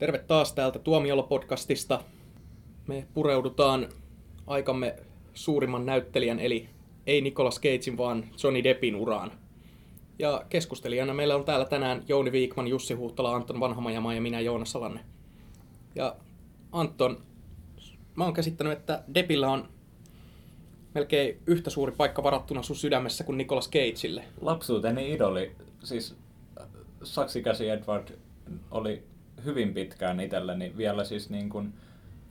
Terve taas täältä Tuomiolla-podcastista. Me pureudutaan aikamme suurimman näyttelijän, eli ei Nicolas Cagein, vaan Johnny Deppin uraan. Ja keskustelijana meillä on täällä tänään Jouni Viikman, Jussi Huhtala, Anton Vanhamajamaa ja minä, Joonas Salanne. Ja Anton, mä oon käsittänyt, että Deppillä on melkein yhtä suuri paikka varattuna sun sydämessä kuin Nicolas Cageille. Lapsuuteni idoli, siis saksikäsi Edward oli hyvin pitkään itselleni, vielä siis niin kuin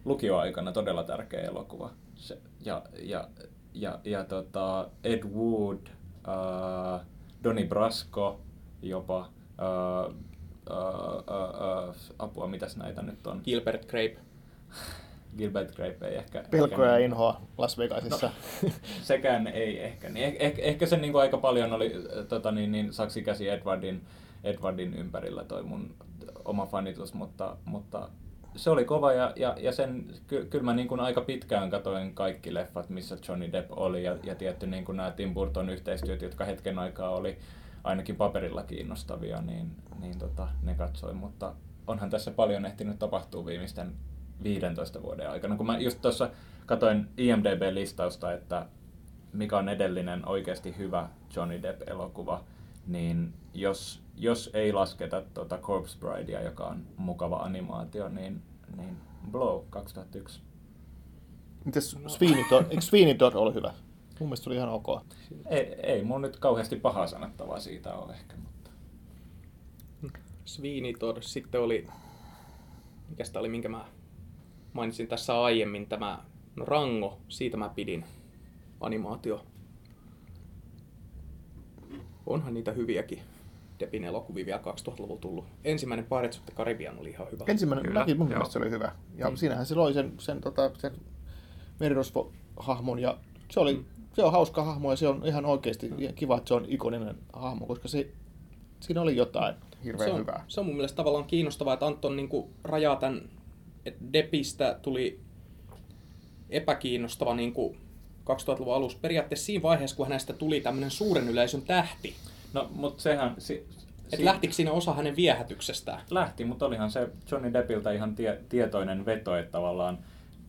lukioaikana todella tärkeä elokuva. Se, Ed Wood, Donnie Brasco jopa, apua, mitäs näitä nyt on? Gilbert Grape ei ehkä... Pilkkoja ja inhoa Las Vegasissa. No, sekään ei ehkä. Niin, ehkä se niin kuin aika paljon oli saksikäsi Edwardin ympärillä toi mun oma fanitus, mutta se oli kova ja sen kyllä mä niin kuin aika pitkään katoin kaikki leffat, missä Johnny Depp oli ja tietty niin kuin nämä Tim Burton yhteistyöt, jotka hetken aikaa oli ainakin paperilla kiinnostavia, niin ne katsoin, mutta onhan tässä paljon ehtinyt tapahtua viimeisten 15 vuoden aikana, kun mä just tuossa katoin IMDb-listausta, että mikä on edellinen oikeasti hyvä Johnny Depp-elokuva, niin jos ei lasketa tuota Corpse Bridea, joka on mukava animaatio, niin Blow 2001. Mites Sweeney Todd oli hyvä? Mun mielestä se oli ihan ok. Ei mun nyt kauheasti pahaa sanottavaa siitä ole ehkä, mutta... Sweeney Todd sitten oli... Mikäs tää oli, minkä mä mainitsin tässä aiemmin, tämä Rango, siitä mä pidin, animaatio. Onhan niitä hyviäkin Deppin elokuvia vielä 2000-luvulla tullut. Ensimmäinen Pirates of the Caribbean oli ihan hyvä. Ensimmäinen, mun mielestä se oli hyvä. Ja siinähän se loi sen merirosvo-hahmon ja se on hauska hahmo ja se on ihan oikeasti kiva, että se on ikoninen hahmo, koska siinä oli jotain hirveän hyvää. Se on mun mielestä tavallaan kiinnostavaa, että Anton niinku rajaa tämän, että Deppistä tuli epäkiinnostava niinku 2000-luvun alussa. Periaatteessa siinä vaiheessa, kun hänestä tuli tämmöinen suuren yleisön tähti. No, mutta sehän... lähtikö siinä osa hänen viehätyksestään? Lähti, mutta olihan se Johnny Deppiltä ihan tietoinen veto, että tavallaan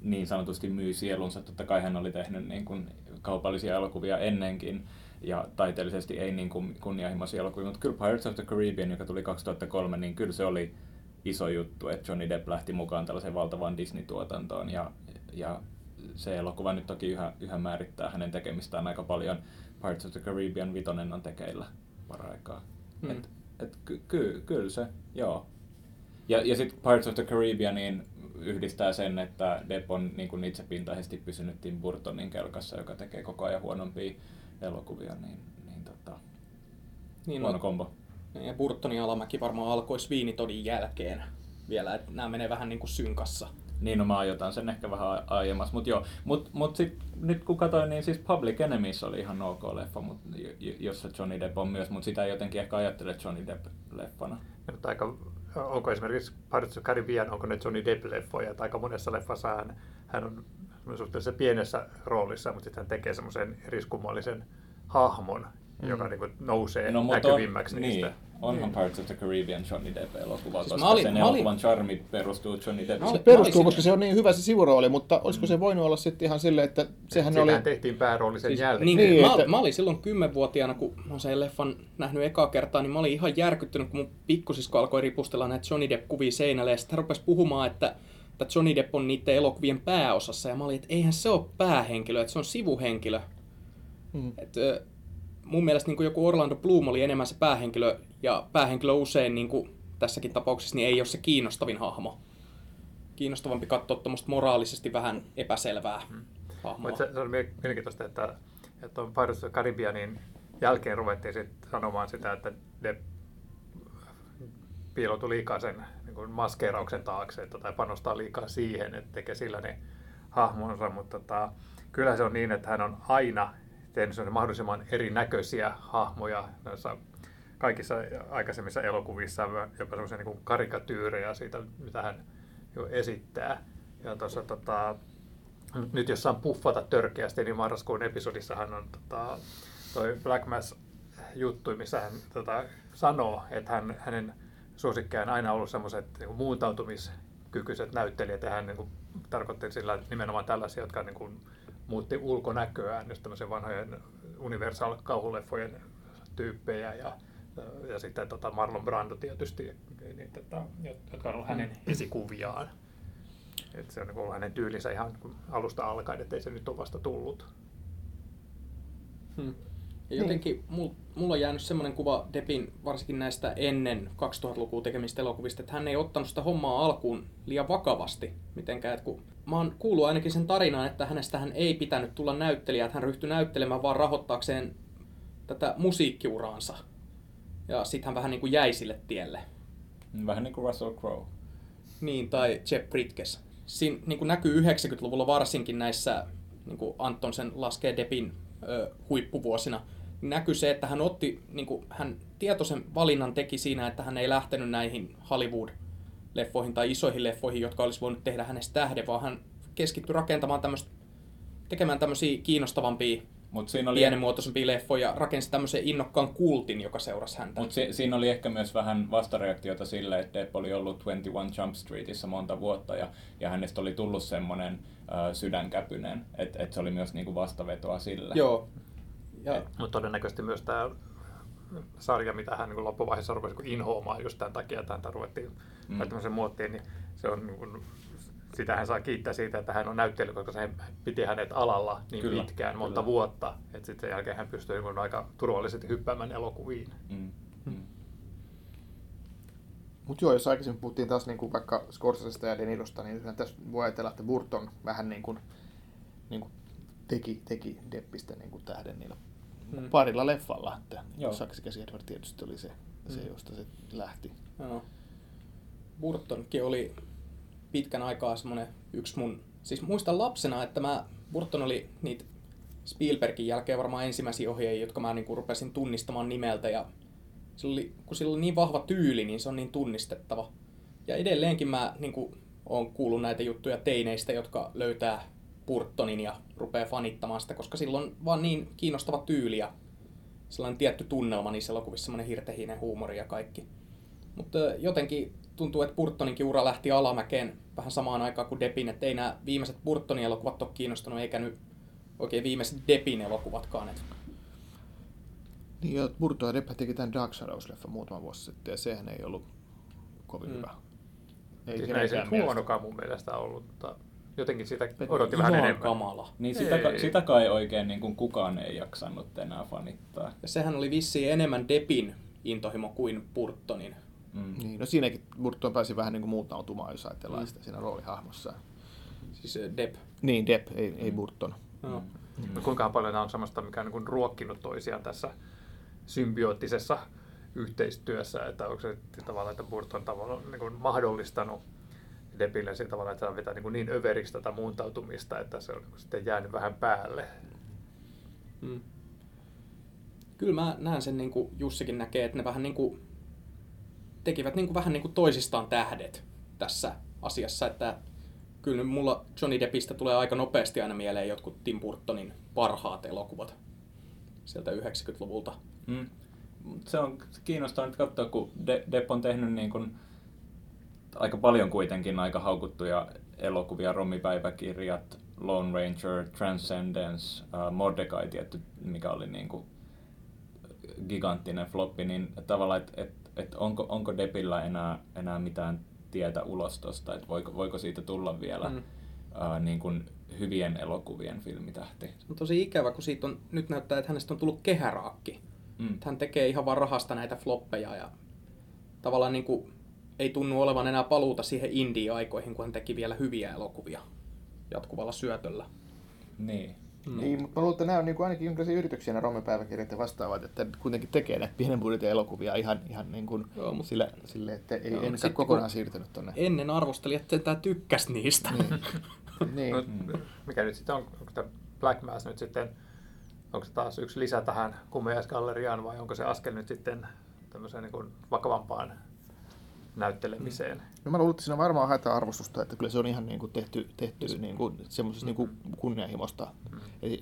niin sanotusti myi sielunsa. Totta kai hän oli tehnyt niin kuin kaupallisia elokuvia ennenkin ja taiteellisesti ei niin kuin kunnianhimoisia elokuvia, mutta kyllä Pirates of the Caribbean, joka tuli 2003, niin kyllä se oli iso juttu, että Johnny Depp lähti mukaan tällaiseen valtavaan Disney-tuotantoon ja se elokuva nyt toki yhä määrittää hänen tekemistään aika paljon. Pirates of the Caribbean 5 on tekeillä paraikaa. Kyllä se, joo. Ja sitten Pirates of the Caribbean niin yhdistää sen, että Depp on niin kuin itsepintaisesti pysynyt Tim Burtonin kelkassa, joka tekee koko ajan huonompia elokuvia, huono kombo. Ja Burtonin alamäki varmaan alkoi Sweeney Toddin jälkeen vielä, että nämä menee vähän niin kuin synkassa. Niin, no mä ajotan sen ehkä vähän aiemmas, mutta joo. Mut sit, nyt kun katsoin, niin siis Public Enemies oli ihan ok leffa, jossa Johnny Depp on myös, mutta sitä ei jotenkin ehkä ajattele Johnny Depp-leffana. Onko esimerkiksi Pirates of the Caribbean, onko ne Johnny Depp-leffoja? Aika monessa leffassa hän on suhteellisen pienessä roolissa, mutta sitten hän tekee semmoisen eriskummallisen hahmon, joka niin kuin nousee näkyvimmäksi niistä. Onhan Pirates of the Caribbean Johnny Depp-elokuva, siis koska sen elokuvan charmi perustuu Johnny Deppille. Se perustuu, koska se on niin hyvä se sivurooli, mutta olisiko se voinut olla sitten ihan silleen, että sehän oli... Sehän tehtiin päärooli sen jälkeen. Niin, että... mä olin silloin 10-vuotiaana, kun mä oon sen leffan nähnyt ekaa kertaa, niin mä olin ihan järkyttynyt, kun mun pikkusisko alkoi ripustella näitä Johnny Depp-kuvia seinälle, ja sitten hän rupesi puhumaan, että Johnny Depp on niiden elokuvien pääosassa, ja mä olin, että eihän se ole päähenkilö, että se on sivuhenkilö. Että... Mun mielestä niin kuin joku Orlando Bloom oli enemmän se päähenkilö, ja päähenkilö usein niin kuin tässäkin tapauksessa niin ei ole se kiinnostavin hahmo. Kiinnostavampi katsoa tuommoista moraalisesti vähän epäselvää hahmoa. Se on mielenkiintoista, että on Pirates of the Caribbeanin jälkeen ruvettiin sit sanomaan sitä, että ne piiloutui liikaa sen niin kuin maskeerauksen taakse, tai panostaa liikaa siihen, että tekee sillä ne hahmonsa, mutta kyllä se on niin, että hän on aina tehnyt mahdollisimman erinäköisiä hahmoja kaikissa aikaisemmissa elokuvissa, jopa semmoisia niin kuin karikatyyrejä siitä, mitä hän jo esittää. Ja tuossa, nyt jos saan puffata törkeästi, niin marraskuun episodissahan on toi Black Mass-juttu, missä hän sanoo, että hänen suosikkihan aina ollut sellaiset niin muuntautumiskykyiset näyttelijät, ja hän niin kuin tarkoitti sillä nimenomaan tällaisia, jotka niin kuin muutti ulkonäköään, just tämmöisen vanhojen Universal-kauhuleffojen tyyppejä, ja sitten Marlon Brando tietysti, niin, jotka on ollut hänen esikuviaan. Et se on ollut hänen tyylinsä ihan alusta alkaen, ettei se nyt ole vasta tullut. Jotenkin mulla on jäänyt semmoinen kuva Deppin varsinkin näistä ennen 2000-lukua tekemistä elokuvista, että hän ei ottanut sitä hommaa alkuun liian vakavasti mitenkään. Et kun mä oon kuullut ainakin sen tarinan, että hänestähän ei pitänyt tulla näyttelijä, että hän ryhtyi näyttelemään vaan rahoittaakseen tätä musiikkiuraansa. Ja sit hän vähän niin kuin jäi sille tielle. Vähän niin kuin Russell Crowe. Niin, tai Jeff Bridges. Siinä niin kuin näkyy 90-luvulla varsinkin näissä, niin kuin Antonsen laskee Deppin huippuvuosina, näkyy se, että hän otti, niin kuin, hän tietoisen valinnan teki siinä, että hän ei lähtenyt näihin Hollywood-leffoihin tai isoihin leffoihin, jotka olisi voinut tehdä hänestä tähden, vaan hän keskittyi rakentamaan tekemään tämmöisiä kiinnostavampia, pienemuotoisempia leffoja, rakensi tämmöisen innokkaan kultin, joka seurasi häntä. Mutta siinä oli ehkä myös vähän vastareaktiota sille, että Depp oli ollut 21 Jump Streetissä monta vuotta, ja hänestä oli tullut semmoinen sydänkäpynen, että et se oli myös niinku vastavetoa sille. Joo. Mutta todennäköisesti myös tämä sarja, mitä hän niinku loppuvaiheessa rupesi inhoamaan just tämän takia, että häntä ruvettiin tämmöisen muottiin, niin se on niinku, sitä hän saa kiittää siitä, että hän on näyttelijä, koska hän piti hänet alalla niin kyllä, pitkään, monta vuotta, että sitten sen jälkeen hän pystyi aika turvallisesti hyppäämään elokuviin. Mutta joo, jos aikaisemmin puhuttiin taas niinku vaikka Scorsesesta ja De Nirosta, niin tässä voi ajatella, että Burton vähän niinku teki Deppistä niinku tähden niillä parilla leffalla. Että Saksikäsi Edward tietysti oli se josta se lähti. No. Burtonkin oli pitkän aikaa semmoinen yksi mun... Siis muistan lapsena, että Burton oli niitä Spielbergin jälkeen varmaan ensimmäisiä ohjaajia, jotka mä niinku rupesin tunnistamaan nimeltä. Ja kun sillä on niin vahva tyyli, niin se on niin tunnistettava. Ja edelleenkin mä niinku oon kuullut näitä juttuja teineistä, jotka löytää Burtonin ja rupeaa fanittamaan sitä, koska sillä on vaan niin kiinnostava tyyli ja sellainen tietty tunnelma niissä elokuvissa, semmoinen hirtehinen huumori ja kaikki. Mutta jotenkin tuntuu, että Burtoninkin ura lähti alamäkeen vähän samaan aikaan kuin Deppin, että ei nämä viimeiset Burtonin elokuvat ole kiinnostanut, eikä nyt oikein viimeiset Deppin elokuvatkaan. Niin, ja Burton ja Depp teki tämän Dark Shadows-leffan muutama vuosi sitten, ja sehän ei ollut kovin hyvä. Ei se huonokaan mun mielestä ollut, mutta jotenkin sitä odotti vähän enemmän. Kamala. Niin sitä kai oikein niin kuin kukaan ei jaksanut enää fanittaa. Ja sehän oli vissiin enemmän Deppin intohimo kuin Burtonin. Niin, no siinäkin Burton pääsi vähän niin kuin muuntautumaan, jos ajatellaan sitä siinä roolihahmossa. Siis Depp. Niin, Depp, ei Burton. No. No, kuinka paljon nämä on samasta, mikä on niin ruokkinut toisiaan tässä symbioottisessa yhteistyössä, että onko se tavallaan, että Burton tavallaan niin mahdollistanut Deppille sillä tavalla, että hän vetää niin överiksi tätä muuntautumista, että se on sitten jäänyt vähän päälle. Kyllä mä näen sen, niin kuin Jussikin näkee, että ne vähän niin kuin tekivät niin kuin vähän niin kuin toisistaan tähdet tässä asiassa, että kyllä mulla Johnny Deppistä tulee aika nopeasti aina mieleen jotkut Tim Burtonin parhaat elokuvat sieltä 90-luvulta. Se on kiinnostavaa nyt katsoa, kun Depp on tehnyt niin kuin aika paljon kuitenkin aika haukuttuja elokuvia, Rommipäiväkirjat, Lone Ranger, Transcendence, Mordecai tietty, mikä oli niin kuin giganttinen floppi, niin tavallaan, että onko Deppillä enää mitään tietä ulos tuosta, että voiko siitä tulla vielä niin kuin hyvien elokuvien filmitähti. On tosi ikävä, kun siitä on, nyt näyttää, että hänestä on tullut kehäraakki. Hän tekee ihan vaan rahasta näitä floppeja ja tavallaan niin kuin ei tunnu olevan enää paluuta siihen indie-aikoihin, kun hän teki vielä hyviä elokuvia jatkuvalla syötöllä. Niin. Niin, mutta mä luulen, että nämä on niin kuin ainakin jonkinlaisia yrityksiä nämä Romme-päiväkirjat ja vastaavat, että kuitenkin tekee näitä pienen budjetin elokuvia ihan niin kuin sille, että ei ensin kokonaan siirtynyt tuonne. Ennen arvosteli, että tämä tykkäsi niistä. Niin. Mikä nyt sitten on, onko tämä Black Mass nyt sitten, onko se taas yksi lisä tähän Kumejaisgalleriaan vai onko se askel nyt sitten tämmöiseen niin kuin vakavampaan näyttelemiseen? No mä luulen, että siinä varmaan haetaan arvostusta, että kyllä se on ihan niin kuin tehty niin kuin semmoisesta niin kuin kunnianhimosta.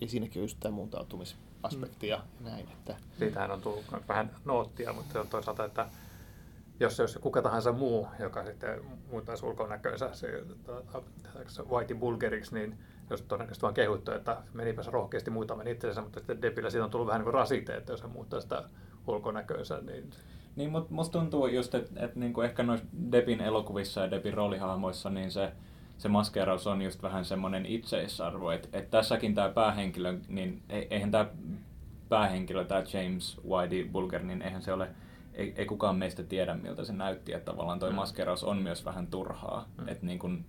Ja siinäkin on just tämä muuntautumisaspekti ja näin. Että. Siitähän on tullut vähän noottia, mutta se on toisaalta, että jos se olisi kuka tahansa muu, joka sitten muuttaisi ulkonäkönsä vaitibulgeriksi, niin jos todennäköisesti vaan kehuttu, että menipäs rohkeasti muutaman itsensä, mutta sitten Debillä siitä on tullut vähän niin kuin rasite, että jos hän muuttaa sitä ulkonäkönsä, niin... Niin, mutta musta tuntuu just, että niinku ehkä noissa Debin elokuvissa ja Debin roolihahmoissa, niin se maskeeraus on just vähän semmoinen itseisarvo, että tässäkin tämä päähenkilö, niin eihän tämä päähenkilö, tämä James Whitey Bulger, niin eihän se ole... Ei kukaan meistä tiedä, miltä se näytti, että tavallaan toi maskeraus on myös vähän turhaa, että niin kun,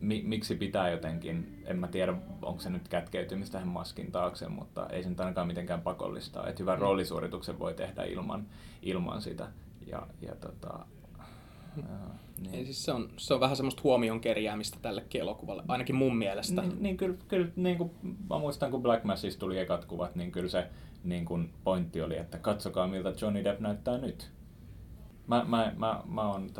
miksi pitää jotenkin, en mä tiedä, onko se nyt kätkeytymistä tähän maskin taakse, mutta ei se nyt ainakaan mitenkään pakollista, että hyvän roolisuorituksen voi tehdä ilman sitä. Niin. Siis se on vähän semmoista huomion kerjäämistä tällekin elokuvalle, ainakin mun mielestä. Niin kyllä niin kuin, mä muistan, kun Black Massissa tuli ekat kuvat, niin kyllä se niin kuin pointti oli, että katsokaa miltä Johnny Depp näyttää nyt. Mä oon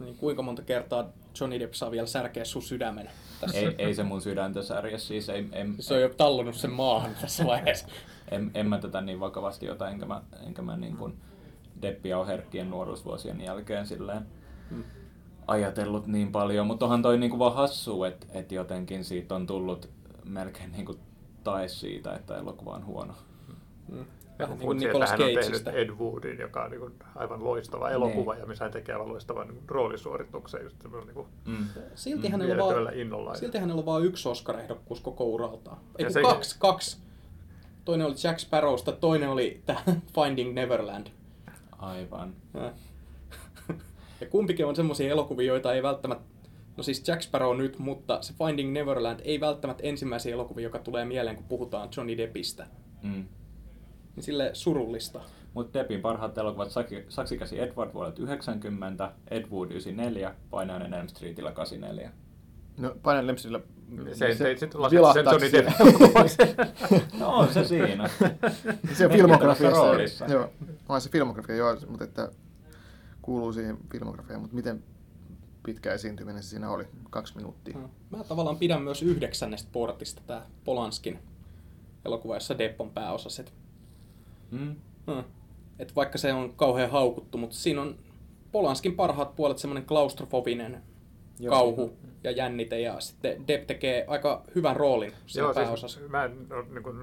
Niin, kuinka monta kertaa Johnny Depp saa vielä särkeä sun sydämen tässä? Ei se mun sydäntä särje, siis se on jo tallonnut sen maahan tässä vaiheessa. En mä tätä niin vakavasti ota, enkä mä niin kuin... Deppiä on herkkien nuoruusvuosien jälkeen silleen ajatellut niin paljon, mutta onhan toi niinku vaan hassu, että jotenkin siitä on tullut melkein niinku tae siitä, että elokuva on huono. Vähän niin kuin Nicolas Cageista. Hän on tehnyt Ed Woodin, joka on niinku aivan loistava elokuva ja missä hän tekee aivan loistavan niinku roolisuorituksen. Just niinku silti hänellä on vaan yksi Oscar-ehdokkuus koko uraltaan. Kaksi. Toinen oli Jack Sparrowsta, toinen oli Finding Neverland. Aivan. Ja kumpikin on semmoisia elokuvia, joita ei välttämättä, no siis Jack Sparrow nyt, mutta se Finding Neverland ei välttämättä ensimmäisiä elokuvia, joka tulee mieleen, kun puhutaan Johnny Deppistä. Niin silleen surullista. Mutta Deppin parhaat elokuvat Saksikäsi Edward vuodelta 90, Ed Wood 94, Painajainen Elm Streetillä 84. No Painajainen Elm Streetillä... Se ei sitten lasketa sen Johnny Deppin. No on se siinä. Se on filmografiassa. Joo. On se filmografia, joo, mutta että kuuluu siihen filmografiaan, mutta miten pitkä esiintyminen se siinä oli? 2 minuuttia. Mä tavallaan pidän myös 9. portista, tää Polanskin elokuva, jossa Depp on pääosassa. Et vaikka se on kauhean haukuttu, mutta siinä on Polanskin parhaat puolet semmoinen klaustrofobinen kauhu ja jännite, ja sitten Depp tekee aika hyvän roolin siinä pääosassa. Siis, mä en ole niin kuin...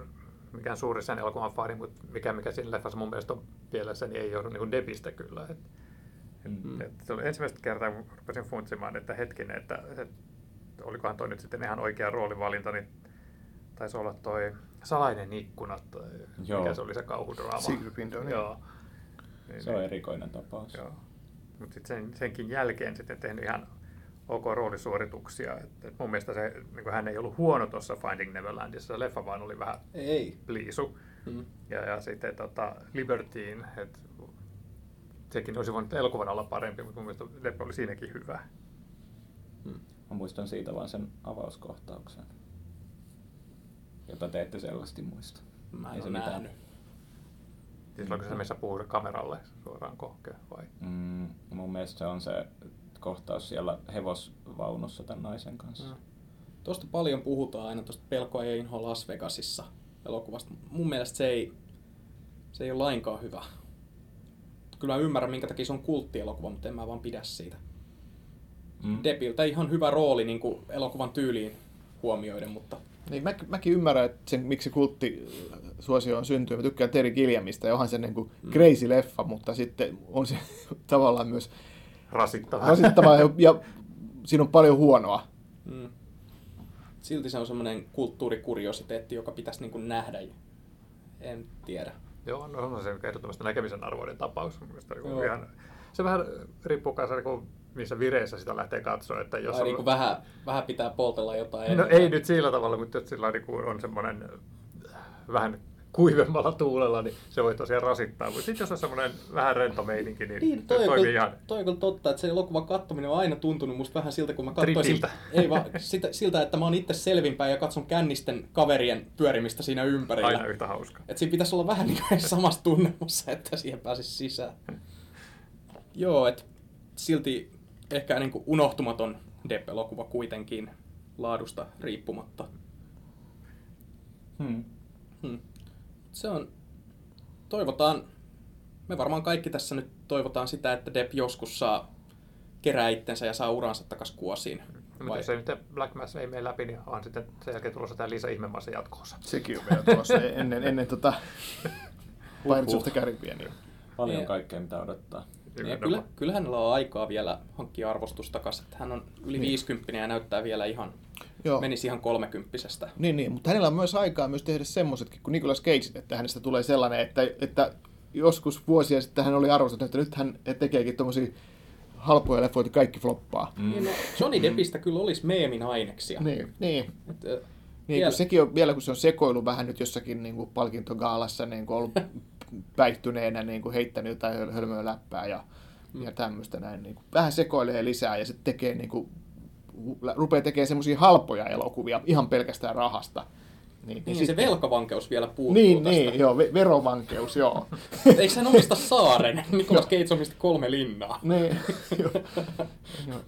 mikään suuri sen elokuvan fani, mutta mikä siinä leffassa mun mielestä on pielessä, niin ei johdu niin kuin Deppistä kyllä. Se oli ensimmäistä kertaa, kun rupesin funtsimaan, että hetkinen, että olikohan toi nyt sitten ihan oikea roolivalinta, niin taisi olla toi Salainen ikkuna, tai mikä se oli se kauhudraama. Secret Window. Joo. Niin, se on erikoinen tapaus. Joo. Mutta senkin jälkeen sitten tehnyt ihan ok roolisuorituksia. Et mun mielestä se, niin hän ei ollut huono tuossa Finding Neverlandissa, se leffa vaan oli vähän pliisu. Ja sitten Libertyin, että sekin olisi voinut elokuvan olla parempi, mutta mun mielestä Depp oli siinäkin hyvä. Mä muistan siitä vaan sen avauskohtauksen, jota te ette selvästi muista. Mä en ole nähnyt. Siis oliko se missä puhuu kameralle suoraan kohkeen vai? Mun mielestä se on se kohtaus siellä hevosvaunussa tämän naisen kanssa. Tuosta paljon puhutaan aina, tuosta Pelkoa ja inhoa Las Vegasissa elokuvasta. Mun mielestä se ei ole lainkaan hyvä. Kyllä mä ymmärrän, minkä takia se on kulttielokuva, mutta en mä vaan pidä siitä. Deppiltä ihan hyvä rooli niin kuin elokuvan tyyliin huomioiden, mutta... Niin, mäkin ymmärrän, että sen, miksi kulttisuosio on syntynyt. Mä tykkään Terry Gilliamista ja onhan se niin kuin crazy leffa, mutta sitten on se tavallaan myös rasittavaa ja siinä on paljon huonoa. Silti se on semmoinen kulttuurikuriositeetti, joka pitäisi niin kuin nähdä. En tiedä. Joo, no se on ehdottomasti näkemisen arvoinen tapaus. Se vähän riippuu kanssa, missä vireessä sitä lähtee katsoa. Että jos on... niin kuin vähän pitää poltella jotain. No ei nyt sillä tavalla, mutta jos sillä on semmoinen vähän kuivemmalla tuulella, niin se voi tosiaan rasittaa. Mutta sitten jos on semmoinen vähän rento meininki, niin se toimii ihan... Toi on kyllä totta, että se elokuvan kattominen on aina tuntunut musta vähän siltä, kun mä katsoin... siltä, että mä oon itse selvinpäin ja katson kännisten kaverien pyörimistä siinä ympärillä. Aina yhtä hauskaa. Että siinä pitäisi olla vähän niin samassa tunnelmassa, että siihen pääsisi sisään. Joo, että silti ehkä niin kuin unohtumaton Depp-elokuva kuitenkin laadusta riippumatta. Toivotaan me varmaan kaikki tässä nyt toivotaan sitä, että Depp joskus saa kerää itsensä ja saa uransa takaisin kuosiin. Mutta jos ei nyt Black Mass ei mene läpi, niin on sitten sen jälkeen tulossa tämä Liisa Ihmemaassa jatkoosa. Sekin on meillä tulossa ennen Pirates of the Caribbean. Paljon kaikkea mitä odottaa. Kyllähän hänellä on aikaa vielä hankkia arvostusta takaisin. Hän on yli 50 ja näyttää vielä ihan, menisi ihan 30. Niin, mutta hänellä on myös aikaa myös tehdä semmoisetkin kuin Nicolas Cage, että hänestä tulee sellainen, että joskus vuosia sitten hän oli arvostunut, että nyt hän tekeekin tuommoisia halpoja leffoja, kaikki floppaa. Mm. Johnny Deppistä kyllä olisi meemin aineksia. Niin. Niin, sekin on vielä, kun se on sekoilu vähän nyt jossakin niin kuin palkintogaalassa niin kuin ollut päihtyneenä niin kuin heittänyt jotain hölmöä läppää ja tämmöistä näin. Niin kuin vähän sekoilee lisää ja sitten tekee, niin kuin, rupeaa tekemään semmoisia halpoja elokuvia ihan pelkästään rahasta. Niin sitten... se velkavankeus vielä puuttuu tästä. Niin, verovankeus, Eikö hän omista saaren? Nicolas Cage omisti 3 linnaa. Niin, joo.